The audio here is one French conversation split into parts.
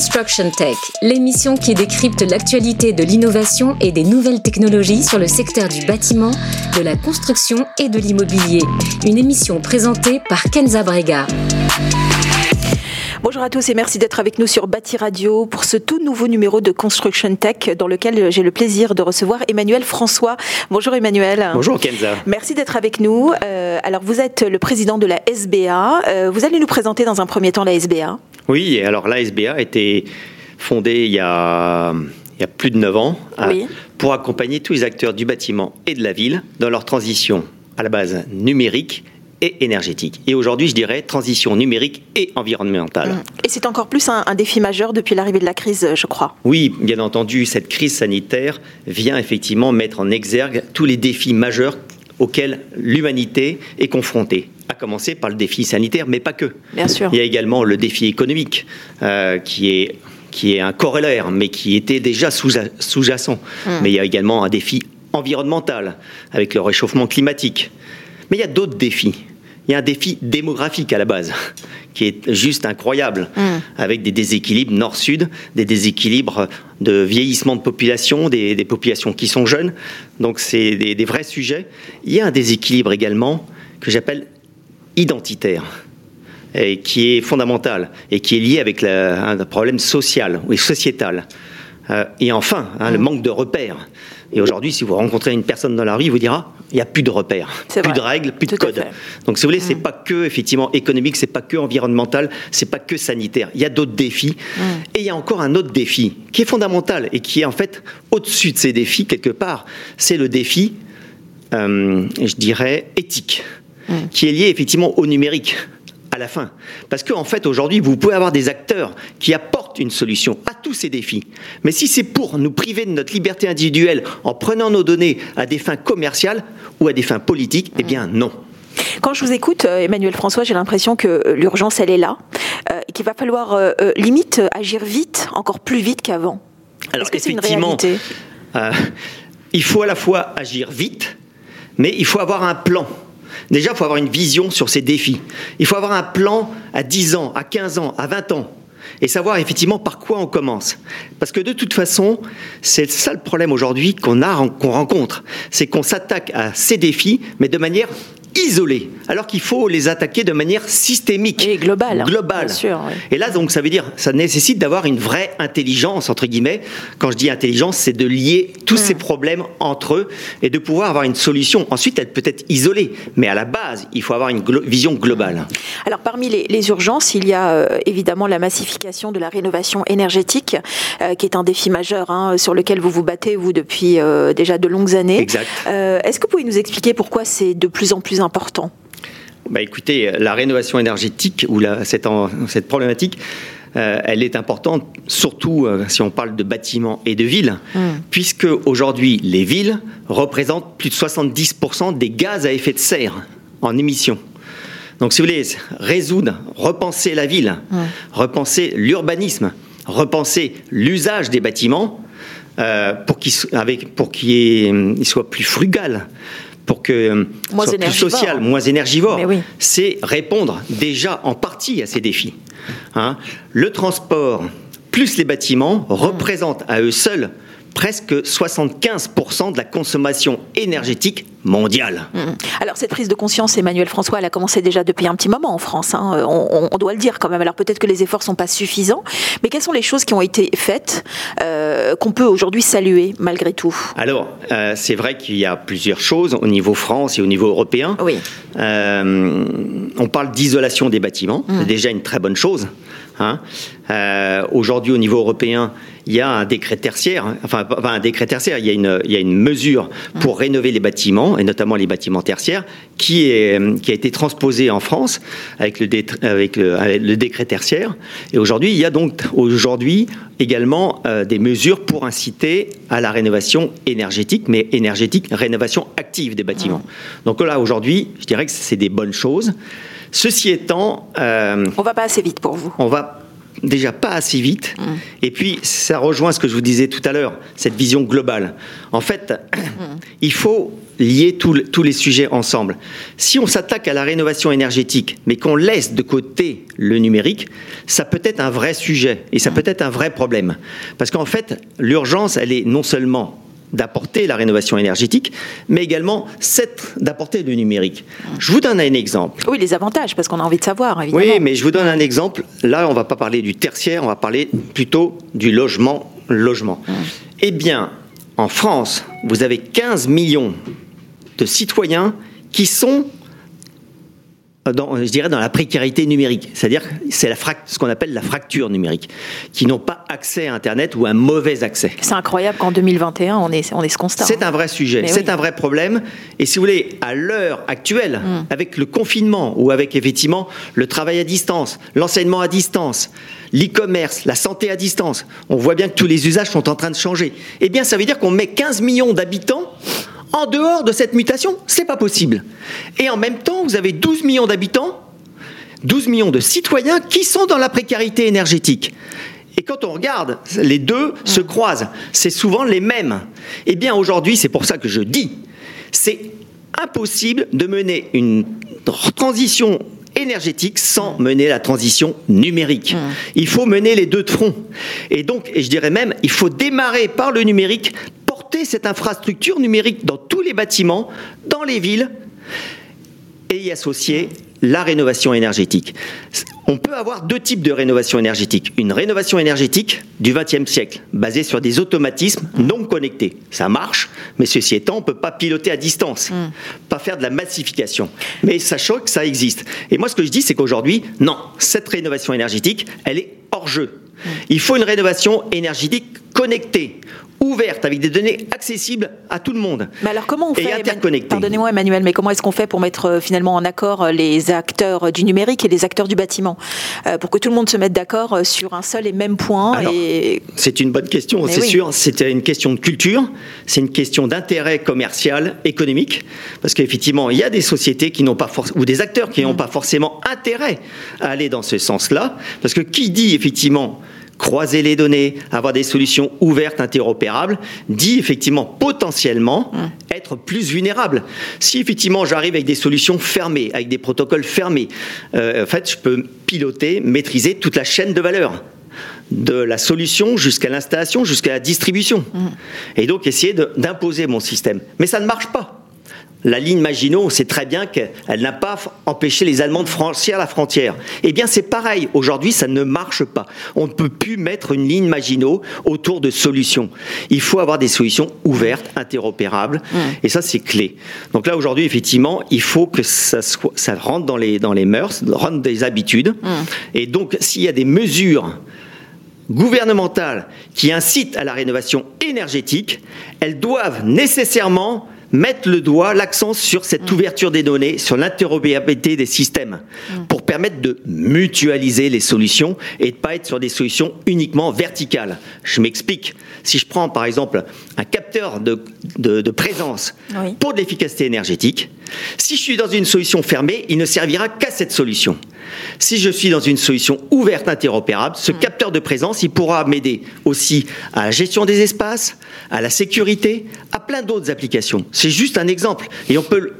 Construction Tech, l'émission qui décrypte l'actualité de l'innovation et des nouvelles technologies sur le secteur du bâtiment, de la construction et de l'immobilier. Une émission présentée par Kenza Brega. Bonjour à tous et merci d'être avec nous sur Bâti Radio pour ce tout nouveau numéro de Construction Tech dans lequel j'ai le plaisir de recevoir Emmanuel François. Bonjour Emmanuel. Bonjour Kenza. Merci d'être avec nous. Alors vous êtes le président de la SBA. Vous allez nous présenter dans un premier temps la SBA. Oui, alors la SBA a été fondée il y a plus de 9 ans pour accompagner tous les acteurs du bâtiment et de la ville dans leur transition à la base numérique et énergétique. Et aujourd'hui, je dirais transition numérique et environnementale. Et c'est encore plus un défi majeur depuis l'arrivée de la crise, je crois. Oui, bien entendu, cette crise sanitaire vient effectivement mettre en exergue tous les défis majeurs auxquels l'humanité est confrontée, à commencer par le défi sanitaire, mais pas que. Bien sûr. Il y a également le défi économique qui est un corollaire, mais qui était déjà sous-jacent. Mais il y a également un défi environnemental avec le réchauffement climatique. Mais il y a d'autres défis. Il y a un défi démographique à la base, qui est juste incroyable, avec des déséquilibres nord-sud, des déséquilibres de vieillissement de population, des populations qui sont jeunes. Donc c'est des vrais sujets. Il y a un déséquilibre également que j'appelle identitaire, et qui est fondamental et qui est lié avec un problème social ou sociétal. Et enfin, le manque de repères. Et aujourd'hui, si vous rencontrez une personne dans la rue, il vous dira, il n'y a plus de repères, de règles, plus de codes. Donc, si vous voulez, c'est pas que, effectivement, économique, c'est pas que environnemental, c'est pas que sanitaire. Il y a d'autres défis. Et il y a encore un autre défi qui est fondamental et qui est, en fait, au-dessus de ces défis, quelque part. C'est le défi, je dirais, éthique, qui est lié, effectivement, au numérique, à la fin. Parce qu'en fait, aujourd'hui, vous pouvez avoir des acteurs qui apportent une solution à tous ces défis. Mais si c'est pour nous priver de notre liberté individuelle en prenant nos données à des fins commerciales ou à des fins politiques, eh bien non. Quand je vous écoute, Emmanuel François, j'ai l'impression que l'urgence, elle est là, et qu'il va falloir limite agir vite, encore plus vite qu'avant. Alors, est-ce que c'est une réalité ? Il faut à la fois agir vite, mais il faut avoir un plan. Déjà, il faut avoir une vision sur ces défis. Il faut avoir un plan à 10 ans, à 15 ans, à 20 ans et savoir effectivement par quoi on commence. Parce que de toute façon, c'est ça le problème aujourd'hui qu'on rencontre. C'est qu'on s'attaque à ces défis, mais de manière isolés, alors qu'il faut les attaquer de manière systémique et globale. Bien sûr, oui. Et là, donc, ça veut dire, ça nécessite d'avoir une vraie intelligence, entre guillemets. Quand je dis intelligence, c'est de lier tous ces problèmes entre eux et de pouvoir avoir une solution. Ensuite, elle peut être isolée, mais à la base, il faut avoir une vision globale. Alors, parmi les urgences, il y a évidemment la massification de la rénovation énergétique, qui est un défi majeur, sur lequel vous vous battez, vous, depuis déjà de longues années. Exact. Est-ce que vous pouvez nous expliquer pourquoi c'est de plus en plus important? Écoutez, la rénovation énergétique ou cette problématique, elle est importante, surtout si on parle de bâtiments et de villes, puisque aujourd'hui, les villes représentent plus de 70% des gaz à effet de serre en émissions. Donc, si vous voulez repenser la ville, repenser l'urbanisme, repenser l'usage des bâtiments pour qu'ils soient plus frugaux, pour que soit plus social, moins énergivore, oui. C'est répondre déjà en partie à ces défis. Le transport plus les bâtiments représentent à eux seuls presque 75% de la consommation énergétique mondiale. Alors cette prise de conscience, Emmanuel François, elle a commencé déjà depuis un petit moment en France, on doit le dire quand même. Alors peut-être que les efforts ne sont pas suffisants, mais quelles sont les choses qui ont été faites qu'on peut aujourd'hui saluer malgré tout? Alors c'est vrai qu'il y a plusieurs choses au niveau France et au niveau européen. Oui. On parle d'isolation des bâtiments, c'est déjà une très bonne chose. Aujourd'hui, au niveau européen, il y a un décret tertiaire. Enfin, pas un décret tertiaire. Il y a une mesure pour rénover les bâtiments, et notamment les bâtiments tertiaires, qui a été transposée en France avec le décret tertiaire. Et aujourd'hui, il y a donc également des mesures pour inciter à la rénovation énergétique, mais rénovation active des bâtiments. Donc là, aujourd'hui, je dirais que c'est des bonnes choses. Ceci étant... on ne va pas assez vite pour vous. déjà pas assez vite. Mmh. Et puis, ça rejoint ce que je vous disais tout à l'heure, cette vision globale. En fait, il faut lier tous les sujets ensemble. Si on s'attaque à la rénovation énergétique, mais qu'on laisse de côté le numérique, ça peut être un vrai sujet et ça peut être un vrai problème. Parce qu'en fait, l'urgence, elle est non seulement d'apporter la rénovation énergétique, mais également d'apporter le numérique. Je vous donne un exemple. Oui, les avantages, parce qu'on a envie de savoir, évidemment. Oui, mais je vous donne un exemple. Là, on ne va pas parler du tertiaire, on va parler plutôt du logement. Eh bien, en France, vous avez 15 millions de citoyens qui sont, dans la précarité numérique. C'est-à-dire c'est ce qu'on appelle la fracture numérique, qui n'ont pas accès à Internet ou un mauvais accès. C'est incroyable qu'en 2021, on ait ce constat. C'est un vrai sujet, c'est un vrai problème. Et si vous voulez, à l'heure actuelle, avec le confinement ou avec effectivement le travail à distance, l'enseignement à distance, l'e-commerce, la santé à distance, on voit bien que tous les usages sont en train de changer. Eh bien, ça veut dire qu'on met 15 millions d'habitants en dehors de cette mutation, c'est pas possible. Et en même temps, vous avez 12 millions d'habitants, 12 millions de citoyens qui sont dans la précarité énergétique. Et quand on regarde, les deux se croisent. C'est souvent les mêmes. Eh bien, aujourd'hui, c'est pour ça que je dis, c'est impossible de mener une transition énergétique sans mener la transition numérique. Il faut mener les deux de front. Et donc, je dirais même, il faut démarrer par le numérique, porter cette infrastructure numérique dans tous les bâtiments, dans les villes, et y associer la rénovation énergétique. On peut avoir deux types de rénovation énergétique. Une rénovation énergétique du XXe siècle, basée sur des automatismes non connectés. Ça marche, mais ceci étant, on ne peut pas piloter à distance, pas faire de la massification. Mais sachant que ça existe. Et moi, ce que je dis, c'est qu'aujourd'hui, non, cette rénovation énergétique, elle est hors jeu. Il faut une rénovation énergétique connectée, ouverte, avec des données accessibles à tout le monde. Mais alors comment on fait, pardonnez-moi Emmanuel, mais comment est-ce qu'on fait pour mettre finalement en accord les acteurs du numérique et les acteurs du bâtiment, pour que tout le monde se mette d'accord sur un seul et même point? C'est une bonne question, mais sûr, c'était une question de culture, c'est une question d'intérêt commercial, économique, parce qu'effectivement il y a des sociétés qui n'ont pas ou des acteurs qui n'ont pas forcément intérêt à aller dans ce sens-là, parce que qui dit effectivement croiser les données, avoir des solutions ouvertes, interopérables, dit effectivement potentiellement être plus vulnérable. Si effectivement j'arrive avec des solutions fermées, avec des protocoles fermés, en fait je peux piloter, maîtriser toute la chaîne de valeur, de la solution jusqu'à l'installation, jusqu'à la distribution. Et donc essayer d'imposer mon système. Mais ça ne marche pas. La ligne Maginot, on sait très bien qu'elle n'a pas empêché les Allemands de franchir la frontière. Eh bien, c'est pareil. Aujourd'hui, ça ne marche pas. On ne peut plus mettre une ligne Maginot autour de solutions. Il faut avoir des solutions ouvertes, interopérables. Et ça, c'est clé. Donc là, aujourd'hui, effectivement, il faut que ça rentre dans les mœurs, rentre des habitudes. Et donc, s'il y a des mesures gouvernementales qui incitent à la rénovation énergétique, elles doivent nécessairement mettre l'accent sur cette ouverture des données, sur l'interopérabilité des systèmes, pour permettre de mutualiser les solutions et de ne pas être sur des solutions uniquement verticales. Je m'explique. Si je prends par exemple un capteur de présence pour de l'efficacité énergétique, si je suis dans une solution fermée, il ne servira qu'à cette solution. Si je suis dans une solution ouverte, interopérable, ce capteur de présence, il pourra m'aider aussi à la gestion des espaces, à la sécurité, à plein d'autres applications. C'est juste un exemple. Et on peut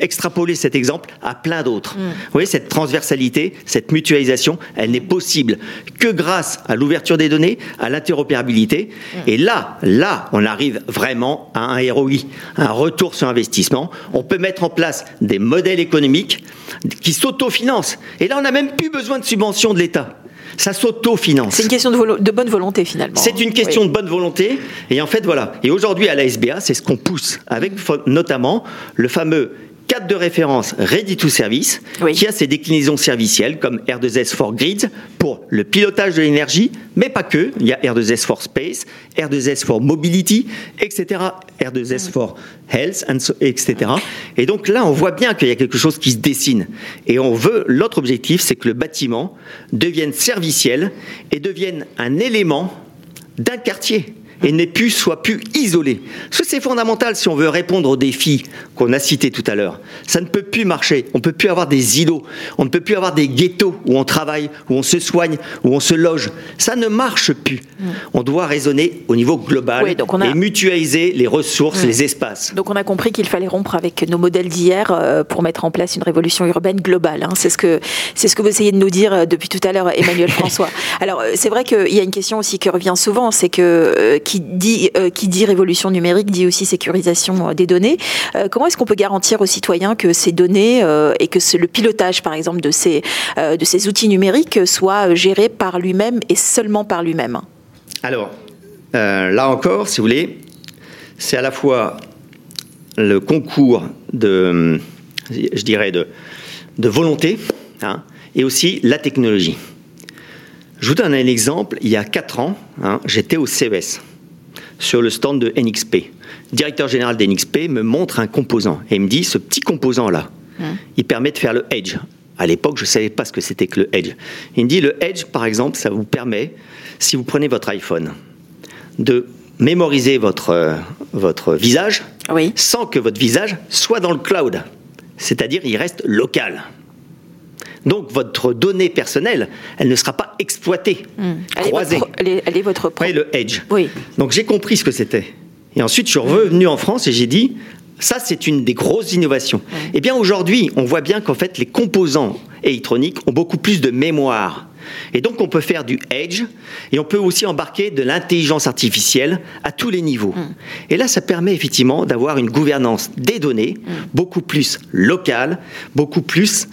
extrapoler cet exemple à plein d'autres. Vous voyez, cette transversalité, cette mutualisation, elle n'est possible que grâce à l'ouverture des données, à l'interopérabilité. Et là, on arrive vraiment à un ROI, un retour sur investissement. On peut mettre en place des modèles économiques qui s'autofinancent. Et là, on n'a même plus besoin de subventions de l'État. Ça s'autofinance. C'est une question de bonne volonté, finalement. C'est une question de bonne volonté. Et en fait, voilà. Et aujourd'hui, à la SBA, c'est ce qu'on pousse, avec notamment le fameux cadre de référence Ready to Service, qui a ses déclinaisons servicielles, comme R2S for Grids, pour le pilotage de l'énergie, mais pas que. Il y a R2S for Space, R2S for Mobility, etc. R2S for Health, etc. Et donc là, on voit bien qu'il y a quelque chose qui se dessine. Et l'autre objectif, c'est que le bâtiment devienne serviciel et devienne un élément d'un quartier. et soient plus isolés. Parce que c'est fondamental si on veut répondre aux défis qu'on a cités tout à l'heure. Ça ne peut plus marcher. On ne peut plus avoir des îlots. On ne peut plus avoir des ghettos où on travaille, où on se soigne, où on se loge. Ça ne marche plus. On doit raisonner au niveau global et mutualiser les ressources, les espaces. Donc on a compris qu'il fallait rompre avec nos modèles d'hier pour mettre en place une révolution urbaine globale. C'est ce que vous essayez de nous dire depuis tout à l'heure, Emmanuel François. Alors c'est vrai qu'il y a une question aussi qui revient souvent, c'est que qui dit révolution numérique dit aussi sécurisation des données. Comment est-ce qu'on peut garantir aux citoyens que ces données et que le pilotage par exemple de ces outils numériques soit géré par lui-même et seulement par lui-même? Alors là encore, si vous voulez, c'est à la fois le concours de volonté et aussi la technologie. Je vous donne un exemple. Il y a 4 ans, j'étais au CES, sur le stand de NXP. Le directeur général de NXP me montre un composant et il me dit, ce petit composant-là, il permet de faire le edge. À l'époque, je ne savais pas ce que c'était que le edge. Il me dit, le edge, par exemple, ça vous permet, si vous prenez votre iPhone, de mémoriser votre visage sans que votre visage soit dans le cloud. C'est-à-dire, il reste local. Donc, votre donnée personnelle, elle ne sera pas exploitée, croisée. Elle est votre propre. Le edge. Oui. Donc, j'ai compris ce que c'était. Et ensuite, je suis revenu en France et j'ai dit, ça, c'est une des grosses innovations. Eh bien, aujourd'hui, on voit bien qu'en fait, les composants électroniques ont beaucoup plus de mémoire. Et donc, on peut faire du edge et on peut aussi embarquer de l'intelligence artificielle à tous les niveaux. Et là, ça permet effectivement d'avoir une gouvernance des données beaucoup plus locale, beaucoup plus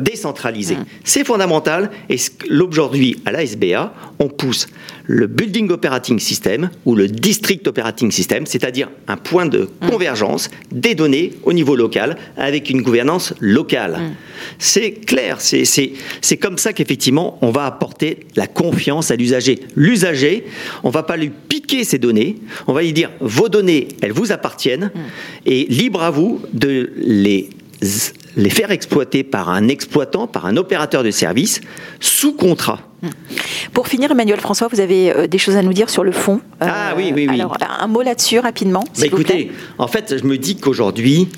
décentralisée. C'est fondamental et aujourd'hui, à l'ASBA, on pousse le Building Operating System ou le District Operating System, c'est-à-dire un point de convergence des données au niveau local avec une gouvernance locale. C'est clair, c'est comme ça qu'effectivement, on va apporter la confiance à l'usager. L'usager, on ne va pas lui piquer ses données, on va lui dire, vos données, elles vous appartiennent, et libre à vous de les faire exploiter par un exploitant, par un opérateur de service, sous contrat. Pour finir, Emmanuel François, vous avez des choses à nous dire sur le fond. Oui. Alors, un mot là-dessus, rapidement, s'il vous plaît. En fait, je me dis qu'aujourd'hui,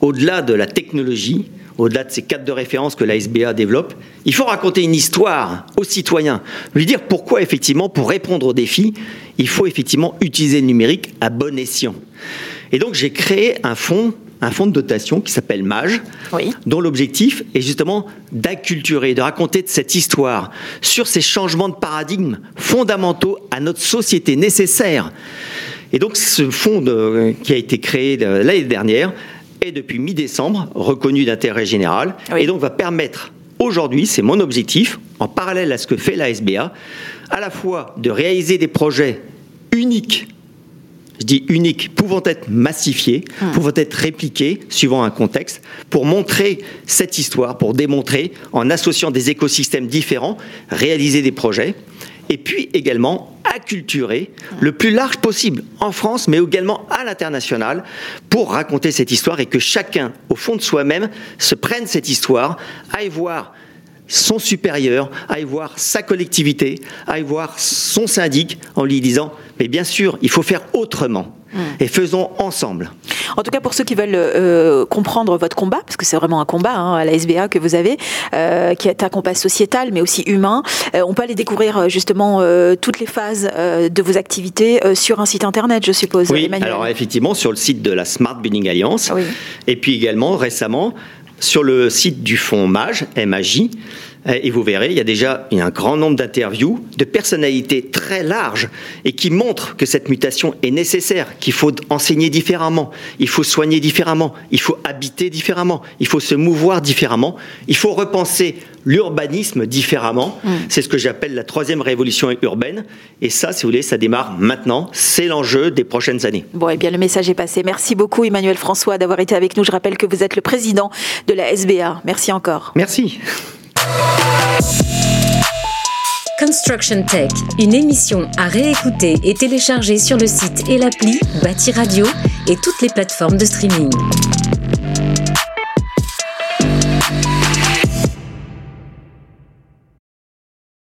au-delà de la technologie, au-delà de ces cadres de référence que l'ASBA développe, il faut raconter une histoire aux citoyens, lui dire pourquoi, effectivement, pour répondre aux défis, il faut effectivement utiliser le numérique à bon escient. Et donc, j'ai créé un fonds de dotation qui s'appelle MAGE, dont l'objectif est justement d'acculturer, de raconter de cette histoire sur ces changements de paradigme fondamentaux à notre société nécessaires. Et donc, ce fonds qui a été créé l'année dernière, et depuis mi-décembre, reconnu d'intérêt général, et donc va permettre aujourd'hui, c'est mon objectif, en parallèle à ce que fait la SBA, à la fois de réaliser des projets uniques, je dis uniques, pouvant être massifiés, pouvant être répliqués, suivant un contexte, pour montrer cette histoire, pour démontrer, en associant des écosystèmes différents, réaliser des projets, et puis également acculturer le plus large possible en France, mais également à l'international, pour raconter cette histoire et que chacun, au fond de soi-même, se prenne cette histoire, aille voir son supérieur, aille voir sa collectivité, aille voir son syndic en lui disant « mais bien sûr, il faut faire autrement ». Et faisons ensemble. En tout cas, pour ceux qui veulent comprendre votre combat, parce que c'est vraiment un combat à la SBA que vous avez, qui est un combat sociétal mais aussi humain, on peut aller découvrir justement toutes les phases de vos activités sur un site internet, je suppose. Oui, Emmanuel. Alors effectivement, sur le site de la Smart Building Alliance, et puis également récemment sur le site du fonds MAJ, M-A-J, et vous verrez, il y a un grand nombre d'interviews de personnalités très larges et qui montrent que cette mutation est nécessaire, qu'il faut enseigner différemment, il faut soigner différemment, il faut habiter différemment, il faut se mouvoir différemment, il faut repenser l'urbanisme différemment. C'est ce que j'appelle la 3e révolution urbaine. Et ça, si vous voulez, ça démarre maintenant. C'est l'enjeu des prochaines années. Bon, et bien, le message est passé. Merci beaucoup, Emmanuel François, d'avoir été avec nous. Je rappelle que vous êtes le président de la SBA. Merci encore. Merci. Construction Tech, une émission à réécouter et télécharger sur le site et l'appli Bâti Radio et toutes les plateformes de streaming.